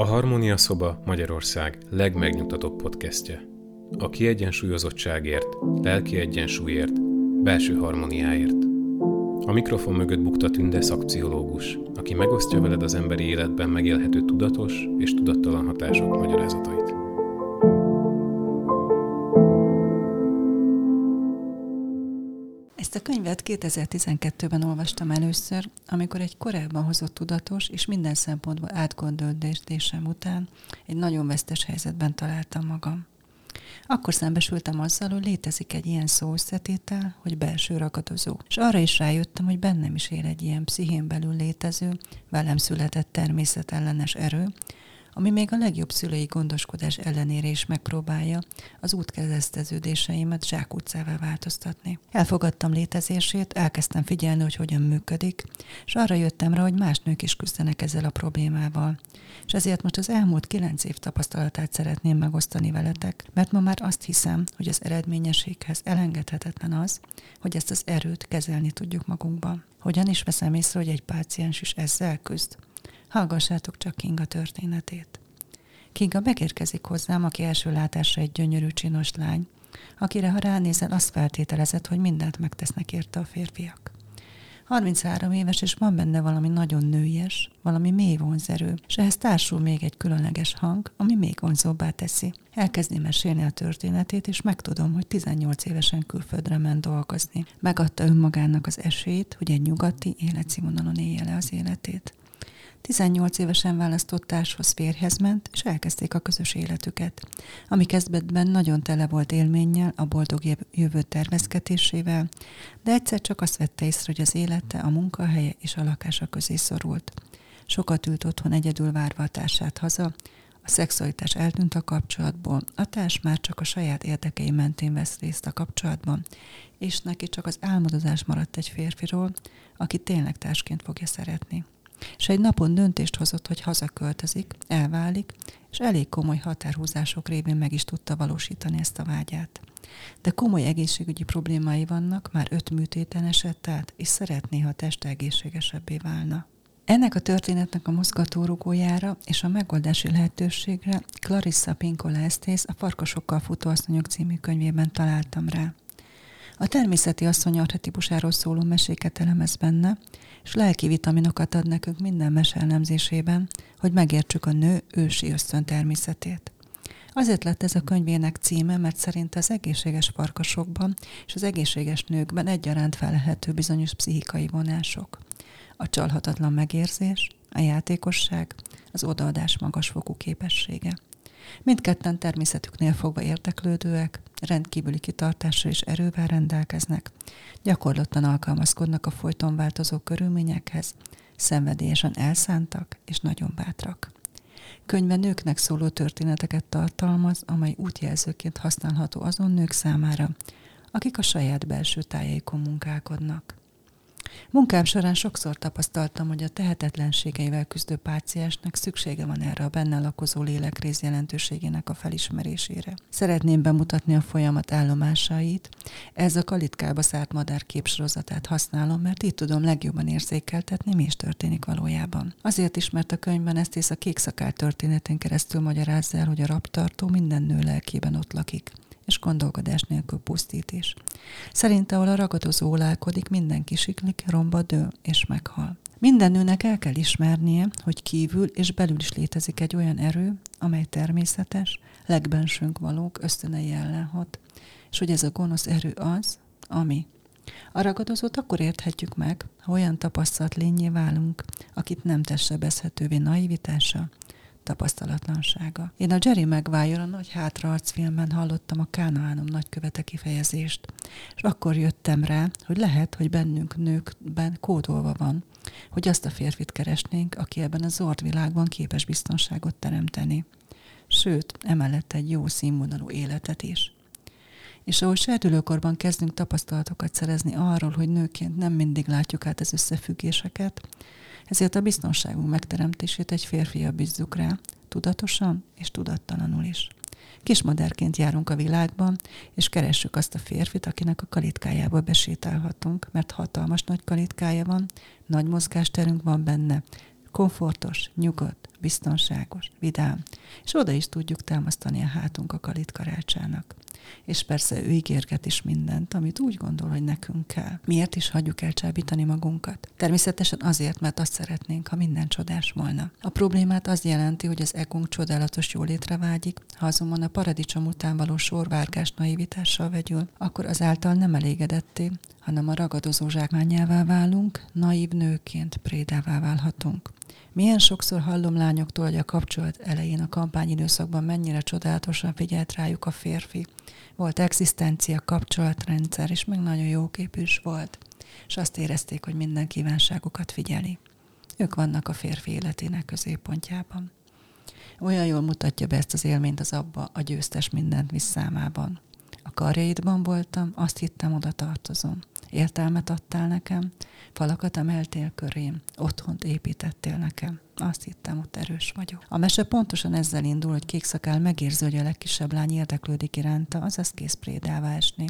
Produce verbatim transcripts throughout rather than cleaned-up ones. A Harmónia Szoba Magyarország legmegnyugtatóbb podcastje. A kiegyensúlyozottságért, lelki egyensúlyért, belső harmóniáért. A mikrofon mögött Bukta Tünde szakpszichológus, aki megosztja veled az emberi életben megélhető tudatos és tudattalan hatások magyarázatait. Ezt a könyvet kétezer-tizenkettőben olvastam először, amikor egy korábban hozott tudatos és minden szempontból átgondolt döntésem után egy nagyon vesztes helyzetben találtam magam. Akkor szembesültem azzal, hogy létezik egy ilyen szóösszetétel, hogy belső ragadozó. És arra is rájöttem, hogy bennem is él egy ilyen pszichén belül létező, velem született természetellenes erő, ami még a legjobb szülői gondoskodás ellenére is megpróbálja az útkereszteződéseimet zsákutcává változtatni. Elfogadtam létezését, elkezdtem figyelni, hogy hogyan működik, és arra jöttem rá, hogy más nők is küzdenek ezzel a problémával. És ezért most az elmúlt kilenc év tapasztalatát szeretném megosztani veletek, mert ma már azt hiszem, hogy az eredményességhez elengedhetetlen az, hogy ezt az erőt kezelni tudjuk magunkban. Hogyan is veszem észre, hogy egy páciens is ezzel küzd? Hallgassátok csak Kinga történetét. Kinga megérkezik hozzám, aki első látásra egy gyönyörű, csinos lány, akire, ha ránézel, azt feltételezed, hogy mindent megtesznek érte a férfiak. harminchárom éves, és van benne valami nagyon nőies, valami mély vonzerő, és ehhez társul még egy különleges hang, ami még vonzóbbá teszi. Elkezdi mesélni a történetét, és megtudom, hogy tizennyolc évesen külföldre ment dolgozni. Megadta önmagának az esélyt, hogy egy nyugati életszínvonalon élje le az életét. tizennyolc évesen választott társhoz, férjhez ment, és elkezdték a közös életüket, ami kezdetben nagyon tele volt élménnyel, a boldog jövő tervezgetésével, de egyszer csak azt vette észre, hogy az élete, a munkahelye és a lakása közé szorult. Sokat ült otthon egyedül várva a társát haza, a szexualitás eltűnt a kapcsolatból, a társ már csak a saját érdekei mentén vesz részt a kapcsolatban, és neki csak az álmodozás maradt egy férfiról, aki tényleg társként fogja szeretni. És egy napon döntést hozott, hogy hazaköltözik, elválik, és elég komoly határhúzások révén meg is tudta valósítani ezt a vágyát. De komoly egészségügyi problémái vannak, már öt műtéten esett át, és szeretné, ha teste egészségesebbé válna. Ennek a történetnek a mozgatórugójára és a megoldási lehetőségre Clarissa Pinkola Estés a Farkasokkal futó asszonyok című könyvében találtam rá. A természeti asszony archetipusáról szóló meséket elemez benne, és lelki vitaminokat ad nekünk minden mese elemzésében, hogy megértsük a nő ősi ösztön természetét. Azért lett ez a könyvének címe, mert szerint az egészséges farkasokban és az egészséges nőkben egyaránt felelhető bizonyos pszichikai vonások. A csalhatatlan megérzés, a játékosság, az odaadás magasfokú képessége. Mindketten természetüknél fogva érdeklődőek, rendkívüli kitartással és erővel rendelkeznek, gyakorlottan alkalmazkodnak a folyton változó körülményekhez, szenvedélyesen elszántak és nagyon bátrak. Könyve nőknek szóló történeteket tartalmaz, amely útjelzőként használható azon nők számára, akik a saját belső tájaikon munkálkodnak. Munkám során sokszor tapasztaltam, hogy a tehetetlenségeivel küzdő páciensnek szüksége van erre a benne lakozó lélekrész jelentőségének a felismerésére. Szeretném bemutatni a folyamat állomásait, ez a Kalitkába szárt madár képsorozatát használom, mert így tudom legjobban érzékeltetni, mi is történik valójában. Azért is, mert a könyvben ezt és a kékszakár történetén keresztül magyarázza el, hogy a rabtartó minden nő lelkében ott lakik, és gondolkodás nélkül pusztít is. Szerint, ahol a ragadozó lelkodik, mindenki siklik, romba dől és meghal. Minden nőnek el kell ismernie, hogy kívül és belül is létezik egy olyan erő, amely természetes, legbensőnk valók ösztönei ellen hat, és hogy ez a gonosz erő az, ami. A ragadozót akkor érthetjük meg, ha olyan tapasztalt lényé válunk, akit nem tesz sebezhetővé naivitása, tapasztalatlansága. Én a Jerry Maguire a Nagy hátraarc filmben hallottam a Kánaánom nagykövete kifejezést, és akkor jöttem rá, hogy lehet, hogy bennünk nőkben kódolva van, hogy azt a férfit keresnénk, aki ebben a zord világban képes biztonságot teremteni. Sőt, emellett egy jó színvonalú életet is. És ahogy serdülőkorban kezdünk tapasztalatokat szerezni arról, hogy nőként nem mindig látjuk át az összefüggéseket, ezért a biztonságunk megteremtését egy férfira bízzuk rá, tudatosan és tudattalanul is. Kismadárként járunk a világban, és keressük azt a férfit, akinek a kalitkájába besétálhatunk, mert hatalmas nagy kalitkája van, nagy mozgásterünk van benne, komfortos, nyugodt, biztonságos, vidám, és oda is tudjuk támasztani a hátunk a kalitkarácsának. És persze ő ígérget is mindent, amit úgy gondol, hogy nekünk kell. Miért is hagyjuk elcsábítani magunkat? Természetesen azért, mert azt szeretnénk, ha minden csodás volna. A problémát az jelenti, hogy az egónk csodálatos jólétre vágyik, ha azonban a paradicsom után való sorvárgás naivitással vegyül, akkor azáltal nem elégedetté, hanem a ragadozó zsákmányává válunk, naív nőként prédává válhatunk. Milyen sokszor hallom lányoktól, hogy a kapcsolat elején a kampányidőszakban mennyire csodálatosan figyelt rájuk a férfi. Volt egzisztencia, kapcsolatrendszer, és meg nagyon jóképű is volt. És azt érezték, hogy minden kívánságukat figyeli. Ők vannak a férfi életének középpontjában. Olyan jól mutatja be ezt az élményt az abba, a győztes mindent visz számában. A karjaidban voltam, azt hittem, oda tartozom. Értelmet adtál nekem, falakat emeltél körém, otthont építettél nekem. Azt hittem, ott erős vagyok. A mese pontosan ezzel indul, hogy kékszakál megérző, hogy a legkisebb lány érdeklődik iránta, azaz kész prédává esni.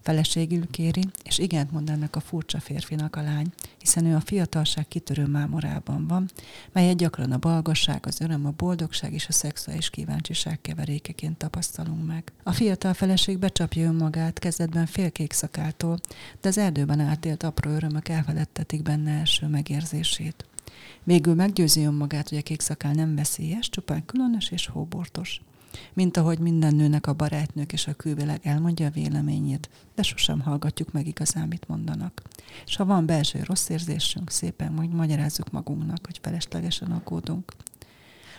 Feleségül kéri, és igent mond ennek a furcsa férfinak a lány, hiszen ő a fiatalság kitörő mámorában van, melyet gyakran a balgasság, az öröm, a boldogság és a szexuális kíváncsiság keverékeként tapasztalunk meg. A fiatal feleség becsapja önmagát kezdetben fél kékszakáltól, de az erdőben átélt apró örömök elfeledtetik benne első megérzését. Végül meggyőzi önmagát, hogy a kékszakál nem veszélyes, csupán különös és hóbortos. Mint ahogy minden nőnek a barátnők és a külvilág elmondja a véleményét, de sosem hallgatjuk meg igazán, mit mondanak. És ha van belső rossz érzésünk, szépen majd magyarázzuk magunknak, hogy feleslegesen aggódunk.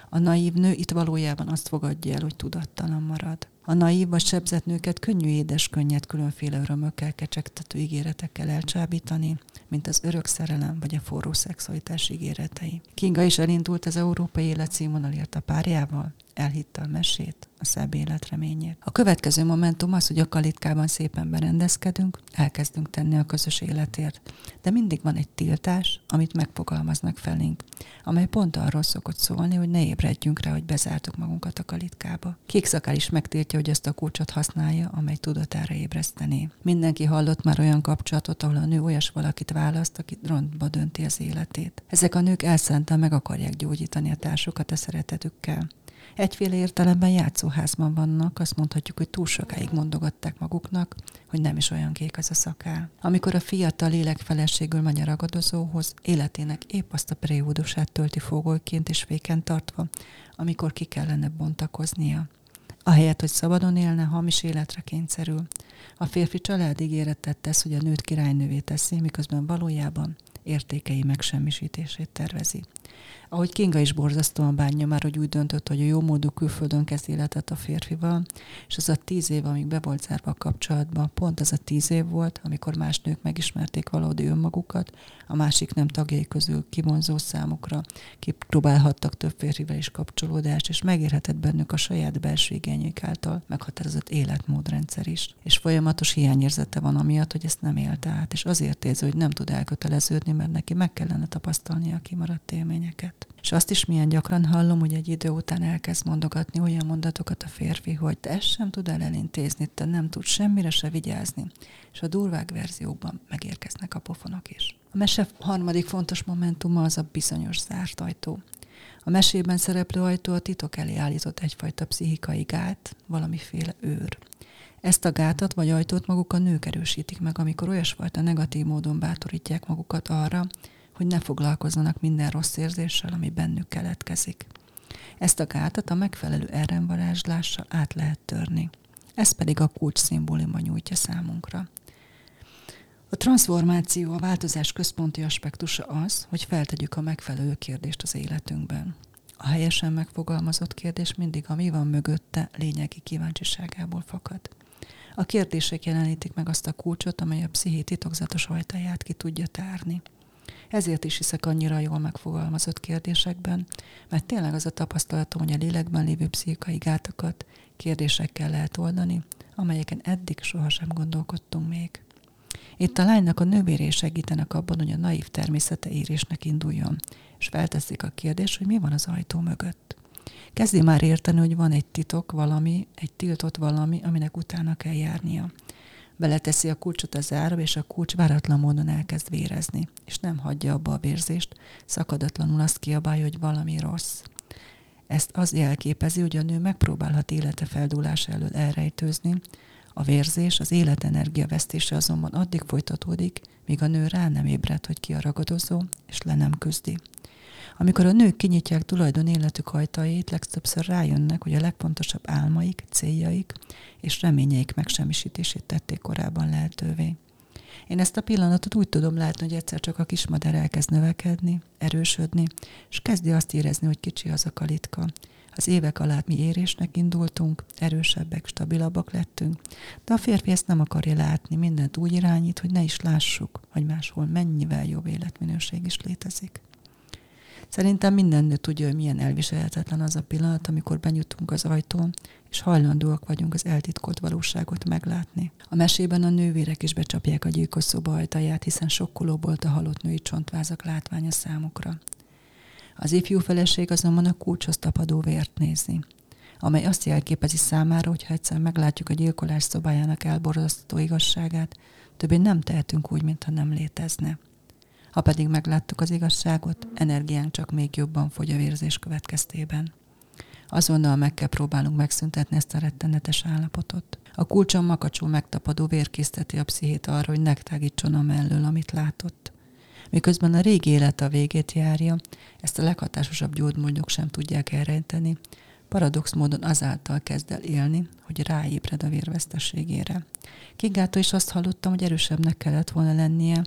A naív nő itt valójában azt fogadja el, hogy tudattalan marad. A naív vagy sebzett nőket könnyű édes könnyed különféle örömökkel, kecsegtető ígéretekkel elcsábítani, mint az örök szerelem vagy a forró szexualitás ígéretei. Kinga is elindult az Európai Élet címvonal ért a párjával, elhitte a mesét, a szebb élet reményét. A következő momentum az, hogy a kalitkában szépen berendezkedünk, elkezdünk tenni a közös életért, de mindig van egy tiltás, amit megfogalmaznak felénk, amely pont arról szokott szólni, hogy ne ébredjünk rá, hogy bezártuk magunkat a kalitkába. Kékszakál is megtiltja, hogy ezt a kulcsot használja, amely tudatára ébresztené. Mindenki hallott már olyan kapcsolatot, ahol a nő olyas valakit választ, aki rontba dönti az életét. Ezek a nők elszántan meg akarják gyógyítani a társukat a szeretetükkel. Egyféle értelemben játszóházban vannak, azt mondhatjuk, hogy túl sokáig mondogatták maguknak, hogy nem is olyan kék az a szakál. Amikor a fiatal lélek feleségül megy a ragadozóhoz, életének épp azt a periódusát tölti fogolyként és féken tartva, amikor ki kellene bontakoznia. Ahelyett, hogy szabadon élne, hamis életre kényszerül. A férfi család ígéretet tesz, hogy a nőt királynővé teszi, miközben valójában értékei megsemmisítését tervezi. Ahogy Kinga is borzasztóan bánja már, hogy úgy döntött, hogy a jómódú külföldön kezd életet a férfival, és az a tíz év, amíg be volt zárva a kapcsolatban, pont az a tíz év volt, amikor más nők megismerték valódi önmagukat, a másik nem tagjai közül kivonzó számukra, kipróbálhattak több férfivel is kapcsolódást, és megérhetett bennük a saját belső igényük által meghatározott életmódrendszer is. És folyamatos hiányérzete van amiatt, hogy ezt nem élte át, és azért érzi, hogy nem tud elköteleződni, mert neki meg kellene tapasztalnia a kimaradt élményeket. És azt is milyen gyakran hallom, hogy egy idő után elkezd mondogatni olyan mondatokat a férfi, hogy te ezt sem tud el elintézni, te nem tud semmire se vigyázni, és a durvább verziókban megérkeznek a pofonok is. A mese harmadik fontos momentuma az a bizonyos zárt ajtó. A mesében szereplő ajtó a titok elé állított egyfajta pszichikai gát, valamiféle őr. Ezt a gátat vagy ajtót maguk a nők erősítik meg, amikor olyasfajta negatív módon bátorítják magukat arra, hogy ne foglalkozzanak minden rossz érzéssel, ami bennük keletkezik. Ezt a gátat a megfelelő elrenvarázslással át lehet törni. Ez pedig a kulcs szimbóluma nyújtja számunkra. A transformáció, a változás központi aspektusa az, hogy feltegyük a megfelelő kérdést az életünkben. A helyesen megfogalmazott kérdés mindig a mi van mögötte lényegi kíváncsiságából fakad. A kérdések jelenítik meg azt a kulcsot, amely a psziché titokzatos ajtaját ki tudja tárni. Ezért is hiszek annyira jól megfogalmazott kérdésekben, mert tényleg az a tapasztalatom, hogy a lélekben lévő pszichikai gátakat kérdésekkel lehet oldani, amelyeken eddig sohasem gondolkodtunk még. Itt a lánynak a nővérei segítenek abban, hogy a naív természete érésnek induljon, és felteszik a kérdés, hogy mi van az ajtó mögött. Kezdi már érteni, hogy van egy titok valami, egy tiltott valami, aminek utána kell járnia. beleteszi a kulcsot a zárba, és a kulcs váratlan módon elkezd vérezni, és nem hagyja abba a vérzést, szakadatlanul azt kiabálja, hogy valami rossz. Ezt az jelképezi, hogy a nő megpróbálhat élete feldúlása elől elrejtőzni, a vérzés, az életenergia vesztése azonban addig folytatódik, míg a nő rá nem ébred, hogy ki a ragadozó, és le nem küzdi. Amikor a nők kinyitják tulajdon életük ajtajait, legtöbbször rájönnek, hogy a legfontosabb álmaik, céljaik és reményeik megsemmisítését tették korábban lehetővé. Én ezt a pillanatot úgy tudom látni, hogy egyszer csak a kismadár elkezd növekedni, erősödni, és kezdi azt érezni, hogy kicsi az a kalitka. Az évek alatt mi érésnek indultunk, erősebbek, stabilabbak lettünk, de a férfi ezt nem akarja látni, mindent úgy irányít, hogy ne is lássuk, hogy máshol mennyivel jobb életminőség is létezik. Szerintem minden nő tudja, hogy milyen elviselhetetlen az a pillanat, amikor benyújtunk az ajtón, és hajlandóak vagyunk az eltitkolt valóságot meglátni. A mesében a nővérek is becsapják a gyilkos szoba ajtaját, hiszen sokkoló volt a halott női csontvázak látványa számukra. Az ifjú feleség azonban a kulcshoz tapadó vért nézi, amely azt jelképezi számára, hogy ha egyszer meglátjuk a gyilkolás szobájának elborzasztó igazságát, többé nem tehetünk úgy, mintha nem létezne. Ha pedig megláttuk az igazságot, energiánk csak még jobban fogy a vérzés következtében. Azonnal meg kell próbálnunk megszüntetni ezt a rettenetes állapotot. A kulcson makacsul megtapadó vér készteti a pszichét arra, hogy megtágítson a mellől, amit látott. Miközben a régi élet a végét járja, ezt a leghatásosabb gyógymódok sem tudják elrejteni, paradox módon azáltal kezd el élni, hogy ráébred a vérvesztességére. Kingától is azt hallottam, hogy erősebbnek kellett volna lennie,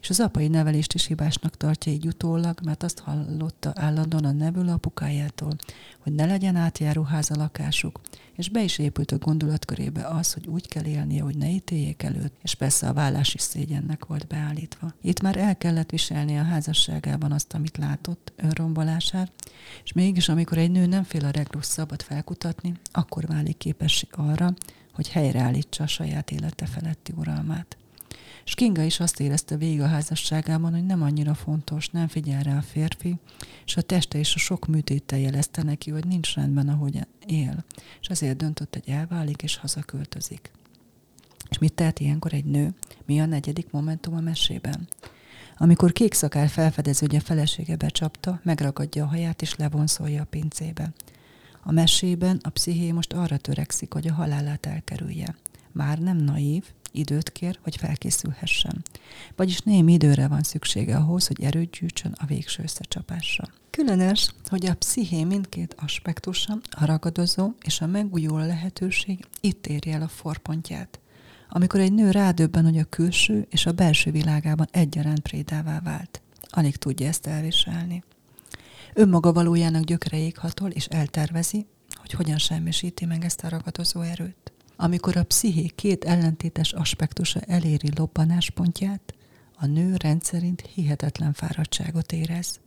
és az apai nevelést is hibásnak tartja így utólag, mert azt hallotta állandóan a nevül apukájától, hogy ne legyen átjáróház a lakásuk, és be is épült a gondolatkörébe az, hogy úgy kell élnie, hogy ne ítéljék el őt, és persze a vállás is szégyennek volt beállítva. Itt már el kellett viselnie a házasságában azt, amit látott, önrombolását, és mégis amikor egy nő nem fél a regrusz szabad felkutatni, akkor válik képessé arra, hogy helyreállítsa a saját élete feletti uralmát. És Kinga is azt érezte végig a házasságában, hogy nem annyira fontos, nem figyel rá a férfi, és a teste és a sok műtéttel jelezte neki, hogy nincs rendben, ahogyan él, és ezért döntött, hogy elválik és hazaköltözik. És mit tehet ilyenkor egy nő? Mi a negyedik momentum a mesében? Amikor kék szakár felfedez, hogy a felesége becsapta, megragadja a haját és levonszolja a pincébe. A mesében a psziché most arra törekszik, hogy a halálát elkerülje. Már nem naív, időt kér, hogy felkészülhessen. Vagyis némi időre van szüksége ahhoz, hogy erőt gyűjtsön a végső összecsapásra. Különös, hogy a psziché mindkét aspektusa, a ragadozó és a megújuló lehetőség itt éri el a forrpontját. Amikor egy nő rádöbben, hogy a külső és a belső világában egyaránt prédává vált. Alig tudja ezt elviselni. Önmaga valójának gyökereig hatol és eltervezi, hogy hogyan semmisíti meg ezt a ragadozó erőt. Amikor a psziché két ellentétes aspektusa eléri lobbanáspontját, a nő rendszerint hihetetlen fáradtságot érez.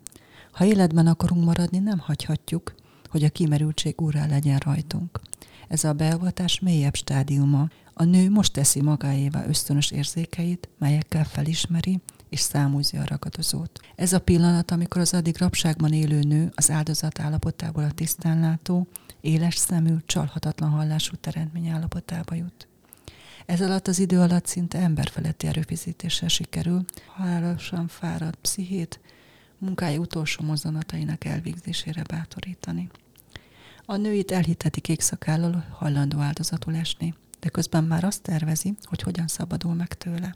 Ha életben akarunk maradni, nem hagyhatjuk, hogy a kimerültség urrá legyen rajtunk. Ez a beavatás mélyebb stádiuma. A nő most teszi magáévá ösztönös érzékeit, melyekkel felismeri és számúzja a ragadozót. Ez a pillanat, amikor az addig rabságban élő nő az áldozat állapotából a tisztánlátó, éles szemű, csalhatatlan hallású teremtmény állapotába jut. Ez alatt az idő alatt szinte emberfeletti erőfeszítéssel sikerül halálosan fáradt pszichét munkája utolsó mozzanatainak elvégzésére bátorítani. A nőit elhiteti kék szakállal, hajlandó áldozatul esni, de közben már azt tervezi, hogy hogyan szabadul meg tőle.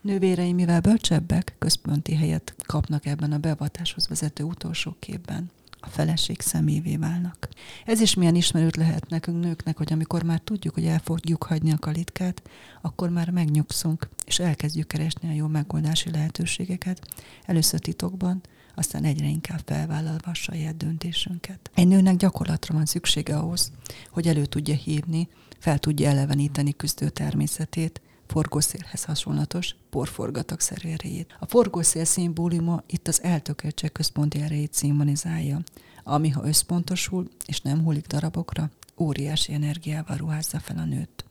Nővérei, mivel bölcsebbek, központi helyet kapnak ebben a beavatáshoz vezető utolsó képben. A feleség szemévé válnak. Ez is milyen ismerőt lehet nekünk nőknek, hogy amikor már tudjuk, hogy el fogjuk hagyni a kalitkát, akkor már megnyugszunk, és elkezdjük keresni a jó megoldási lehetőségeket, először titokban, aztán egyre inkább felvállalva a saját döntésünket. Egy nőnek gyakorlatra van szüksége ahhoz, hogy elő tudja hívni, fel tudja eleveníteni küzdő természetét, forgószélhez hasonlatos porforgatagszerű erejét. A forgószél szimbóluma itt az eltökéltség központi erejét szimbolizálja, ami ha összpontosul és nem hullik darabokra, óriási energiával ruházza fel a nőt.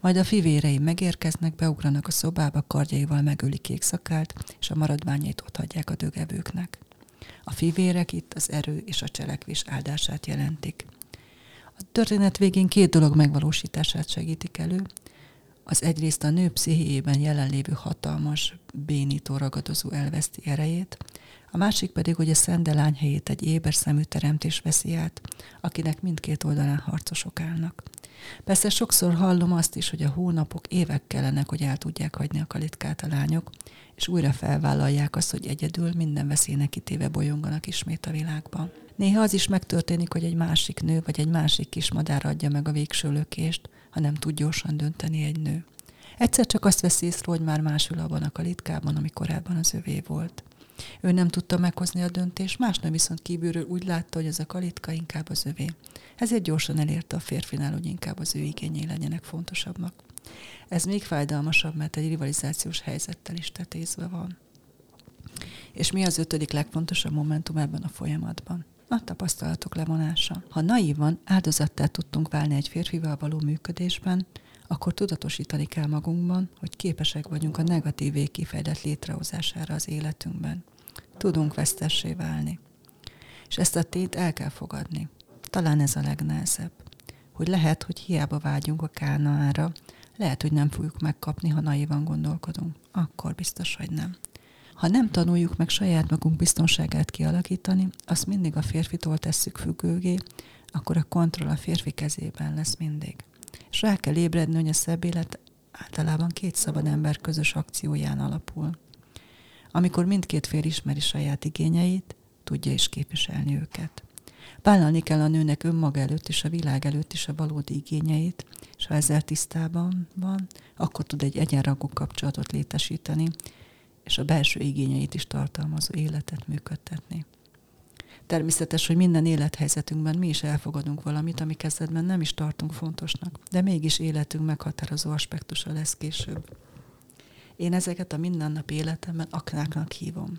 Majd a fivérei megérkeznek, beugranak a szobába, kardjaival megöli kék szakált, és a maradványait otthagyják a dögevőknek. A fivérek itt az erő és a cselekvés áldását jelentik. A történet végén két dolog megvalósítását segítik elő, az egyrészt a nő pszichéjében jelenlévő hatalmas, bénító, ragadozó elveszti erejét, a másik pedig, hogy a szende lány helyét egy éber szemű teremtés veszi át, akinek mindkét oldalán harcosok állnak. Persze sokszor hallom azt is, hogy a hónapok, évek kellenek, hogy el tudják hagyni a kalitkát a lányok, és újra felvállalják azt, hogy egyedül minden veszélynek kitéve bolyonganak ismét a világban. Néha az is megtörténik, hogy egy másik nő vagy egy másik kismadár adja meg a végső lökést, ha nem tud gyorsan dönteni egy nő. Egyszer csak azt veszi észre, hogy már más ül abban a kalitkában, ami korábban az övé volt. Ő nem tudta meghozni a döntést, másnő viszont kívülről úgy látta, hogy ez a kalitka inkább az övé. Ezért gyorsan elérte a férfinál, hogy inkább az ő igényei legyenek fontosabbak. Ez még fájdalmasabb, mert egy rivalizációs helyzettel is tetézve van. És mi az ötödik legfontosabb momentum ebben a folyamatban? A tapasztalatok levonása. Ha naívan áldozattá tudtunk válni egy férfival való működésben, akkor tudatosítani kell magunkban, hogy képesek vagyunk a negatív vég kifejlett létrehozására az életünkben. Tudunk vesztessé válni. És ezt a tényt el kell fogadni. Talán ez a legnehezebb. Hogy lehet, hogy hiába vágyunk a Kánaánra, lehet, hogy nem fogjuk megkapni, ha naívan gondolkodunk. Akkor biztos, hogy nem. Ha nem tanuljuk meg saját magunk biztonságát kialakítani, azt mindig a férfitól tesszük függővé, akkor a kontroll a férfi kezében lesz mindig. És rá kell ébredni, hogy a szebb élet általában két szabad ember közös akcióján alapul. Amikor mindkét fél ismeri saját igényeit, tudja is képviselni őket. Vállalni kell a nőnek önmaga előtt és a világ előtt is a valódi igényeit, és ha ezzel tisztában van, akkor tud egy egyenrangú kapcsolatot létesíteni, és a belső igényeit is tartalmazó életet működtetni. Természetes, hogy minden élethelyzetünkben mi is elfogadunk valamit, ami kezdetben nem is tartunk fontosnak, de mégis életünk meghatározó aspektusa lesz később. Én ezeket a mindennapi életemben aknáknak hívom.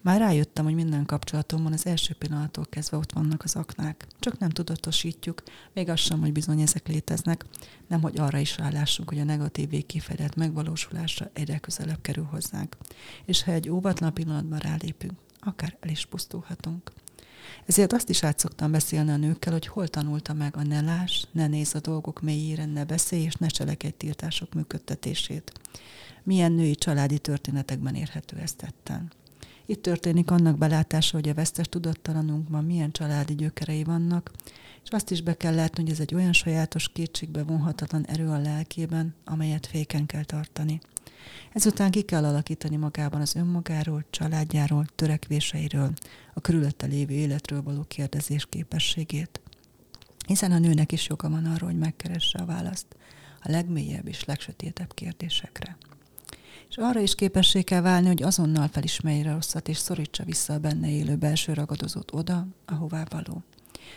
Már rájöttem, hogy minden kapcsolatomban az első pillanattól kezdve ott vannak az aknák. Csak nem tudatosítjuk, még azt sem, hogy bizony ezek léteznek, nem hogy arra is rálássunk, hogy a negatív végkifejlett megvalósulásra egyre közelebb kerül hozzánk. És ha egy óvatlan pillanatban rálépünk, akár el is pusztulhatunk. Ezért azt is át szoktam beszélni a nőkkel, hogy hol tanulta meg a ne láss, ne nézz a dolgok mélyére, ne beszélj és ne cselekedj tiltások működtetését. Milyen női családi történetekben érhető ez tetten. Itt történik annak belátása, hogy a vesztes tudattalanunkban milyen családi gyökerei vannak, és azt is be kell látni, hogy ez egy olyan sajátos kétségbe vonhatatlan erő a lelkében, amelyet féken kell tartani. Ezután ki kell alakítani magában az önmagáról, családjáról, törekvéseiről, a körülötte lévő életről való kérdezés képességét. Hiszen a nőnek is joga van arra, hogy megkeresse a választ a legmélyebb és legsötétebb kérdésekre. És arra is képessé kell válni, hogy azonnal felismerje a rosszat, és szorítsa vissza a benne élő belső ragadozót oda, ahová való.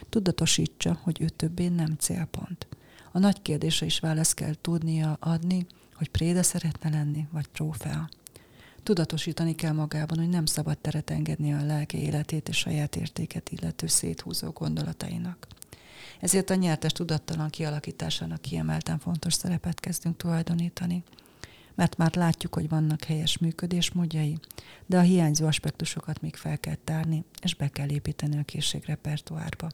Tudatosítsa, hogy ő többé nem célpont. A nagy kérdésre is választ kell tudnia adni, hogy préda szeretne lenni, vagy trófea. Tudatosítani kell magában, hogy nem szabad teret engedni a lelki életét és saját értéket illető széthúzó gondolatainak. Ezért a nyertes tudattalan kialakításának kiemelten fontos szerepet kezdünk tulajdonítani, mert már látjuk, hogy vannak helyes működésmódjai, de a hiányzó aspektusokat még fel kell tárni, és be kell építeni a készségrepertoárba.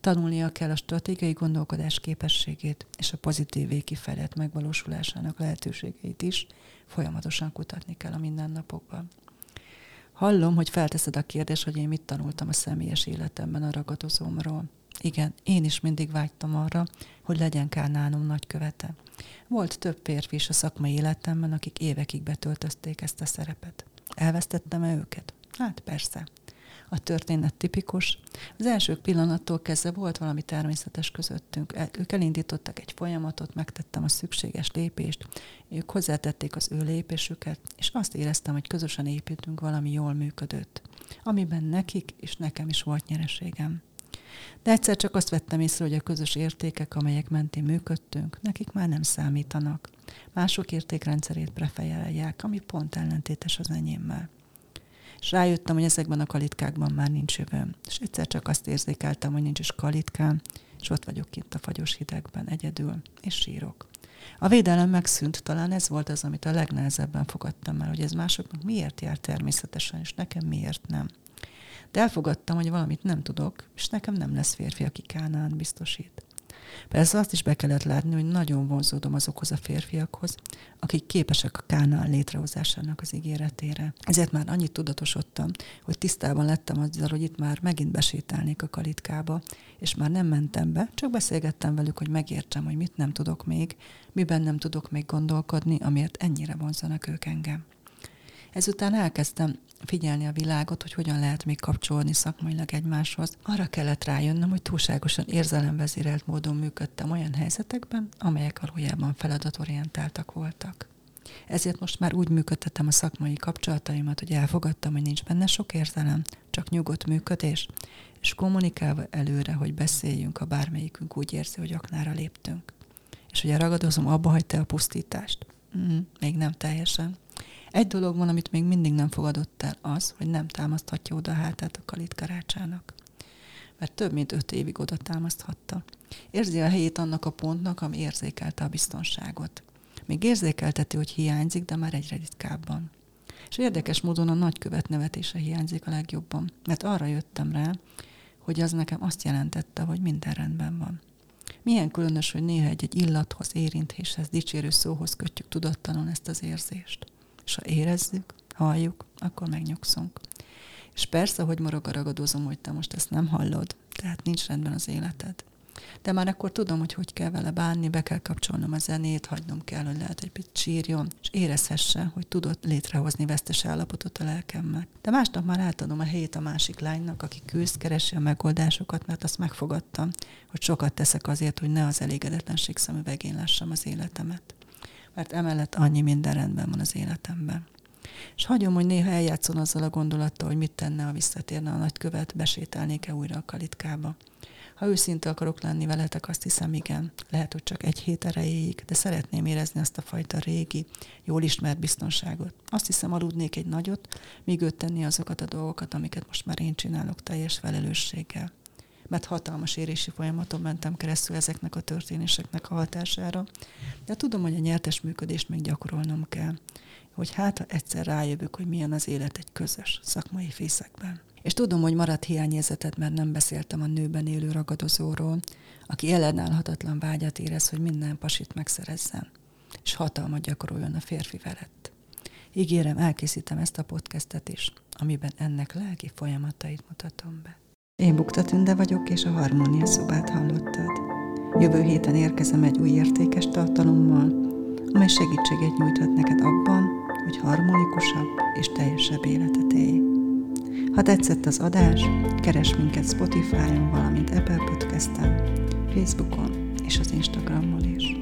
Tanulnia kell a stratégiai gondolkodás képességét és a pozitív végkifejlett megvalósulásának lehetőségeit is, folyamatosan kutatni kell a mindennapokban. Hallom, hogy felteszed a kérdést, hogy én mit tanultam a személyes életemben a ragadozómról. Igen, én is mindig vágytam arra, hogy legyen Kánánom nagykövete. Volt több férfi is a szakmai életemben, akik évekig betöltözték ezt a szerepet. Elvesztettem-e őket? Hát persze. A történet tipikus. Az első pillanattól kezdve volt valami természetes közöttünk. Ők elindítottak egy folyamatot, megtettem a szükséges lépést, ők hozzátették az ő lépésüket, és azt éreztem, hogy közösen építünk valami jól működőt, amiben nekik és nekem is volt nyereségem. De egyszer csak azt vettem észre, hogy a közös értékek, amelyek mentén működtünk, nekik már nem számítanak. Mások értékrendszerét preferálják, ami pont ellentétes az enyémmel. És rájöttem, hogy ezekben a kalitkákban már nincs jövőm. És egyszer csak azt érzékeltem, hogy nincs is kalitkám, és ott vagyok kint a fagyos hidegben egyedül, és sírok. A védelem megszűnt, talán ez volt az, amit a legnehezebben fogadtam el, hogy ez másoknak miért jár természetesen, és nekem miért nem. De elfogadtam, hogy valamit nem tudok, és nekem nem lesz férfi, aki Kánánt biztosít. Persze azt is be kellett látni, hogy nagyon vonzódom azokhoz a férfiakhoz, akik képesek a Kánaán létrehozásának az ígéretére. Ezért már annyit tudatosodtam, hogy tisztában lettem azzal, hogy itt már megint besétálnék a kalitkába, és már nem mentem be, csak beszélgettem velük, hogy megértsem, hogy mit nem tudok még, miben nem tudok még gondolkodni, amiért ennyire vonzanak ők engem. Ezután elkezdtem figyelni a világot, hogy hogyan lehet még kapcsolni szakmailag egymáshoz. Arra kellett rájönnöm, hogy túlságosan érzelemvezérelt módon működtem olyan helyzetekben, amelyek valójában feladatorientáltak voltak. Ezért most már úgy működtetem a szakmai kapcsolataimat, hogy elfogadtam, hogy nincs benne sok érzelem, csak nyugodt működés, és kommunikálva előre, hogy beszéljünk, ha bármelyikünk úgy érzi, hogy aknára léptünk. És ugye ragadozom, abba hagyta a pusztítást. Mm, még nem teljesen. Egy dolog van, amit még mindig nem fogadott el, az, hogy nem támaszthatja oda a hátát a kalitkarácsának. Mert több mint öt évig oda támaszthatta. Érzi a helyét annak a pontnak, ami érzékelte a biztonságot. Még érzékelteti, hogy hiányzik, de már egyre ritkábban. És érdekes módon a nagykövet nevetése hiányzik a legjobban, mert arra jöttem rá, hogy az nekem azt jelentette, hogy minden rendben van. Milyen különös, hogy néha egy-egy illathoz, érintéshez, dicsérő szóhoz kötjük tudattalan ezt az érzést. És ha érezzük, halljuk, akkor megnyugszunk. És persze, hogy morog a ragadozom, hogy te most ezt nem hallod, tehát nincs rendben az életed. De már akkor tudom, hogy hogy kell vele bánni, be kell kapcsolnom a zenét, hagynom kell, hogy lehet egy picit sírjon, és érezhesse, hogy tudod létrehozni vesztes állapotot a lelkemmel. De másnap már átadom a helyét a másik lánynak, aki küzd, keresi a megoldásokat, mert azt megfogadtam, hogy sokat teszek azért, hogy ne az elégedetlenség szemüvegén lássam az életemet. Mert emellett annyi minden rendben van az életemben. És hagyom, hogy néha eljátszon azzal a gondolattal, hogy mit tenne, ha visszatérne a nagykövet, besétálnék-e újra a kalitkába. Ha őszinte akarok lenni veletek, azt hiszem, igen, lehet, hogy csak egy hét erejéig, de szeretném érezni azt a fajta régi, jól ismert biztonságot. Azt hiszem, aludnék egy nagyot, míg ő tenné azokat a dolgokat, amiket most már én csinálok teljes felelősséggel. Mert hatalmas érési folyamaton mentem keresztül ezeknek a történéseknek a hatására, de tudom, hogy a nyertes működést még gyakorolnom kell, hogy hát, ha egyszer rájövök, hogy milyen az élet egy közös szakmai fészekben. És tudom, hogy maradt hiányérzetet, mert nem beszéltem a nőben élő ragadozóról, aki ellenállhatatlan vágyat érez, hogy minden pasit megszerezzen, és hatalmat gyakoroljon a férfi felett. Ígérem, elkészítem ezt a podcastet is, amiben ennek lelki folyamatait mutatom be. Én Bukta Tünde vagyok, és a Harmónia Szobát hallottad. Jövő héten érkezem egy új értékes tartalommal, amely segítséget nyújthat neked abban, hogy harmonikusabb és teljesebb életet élj. Ha tetszett az adás, keresd minket Spotify-on, valamint Apple Podcast-en, Facebookon és az Instagramon is.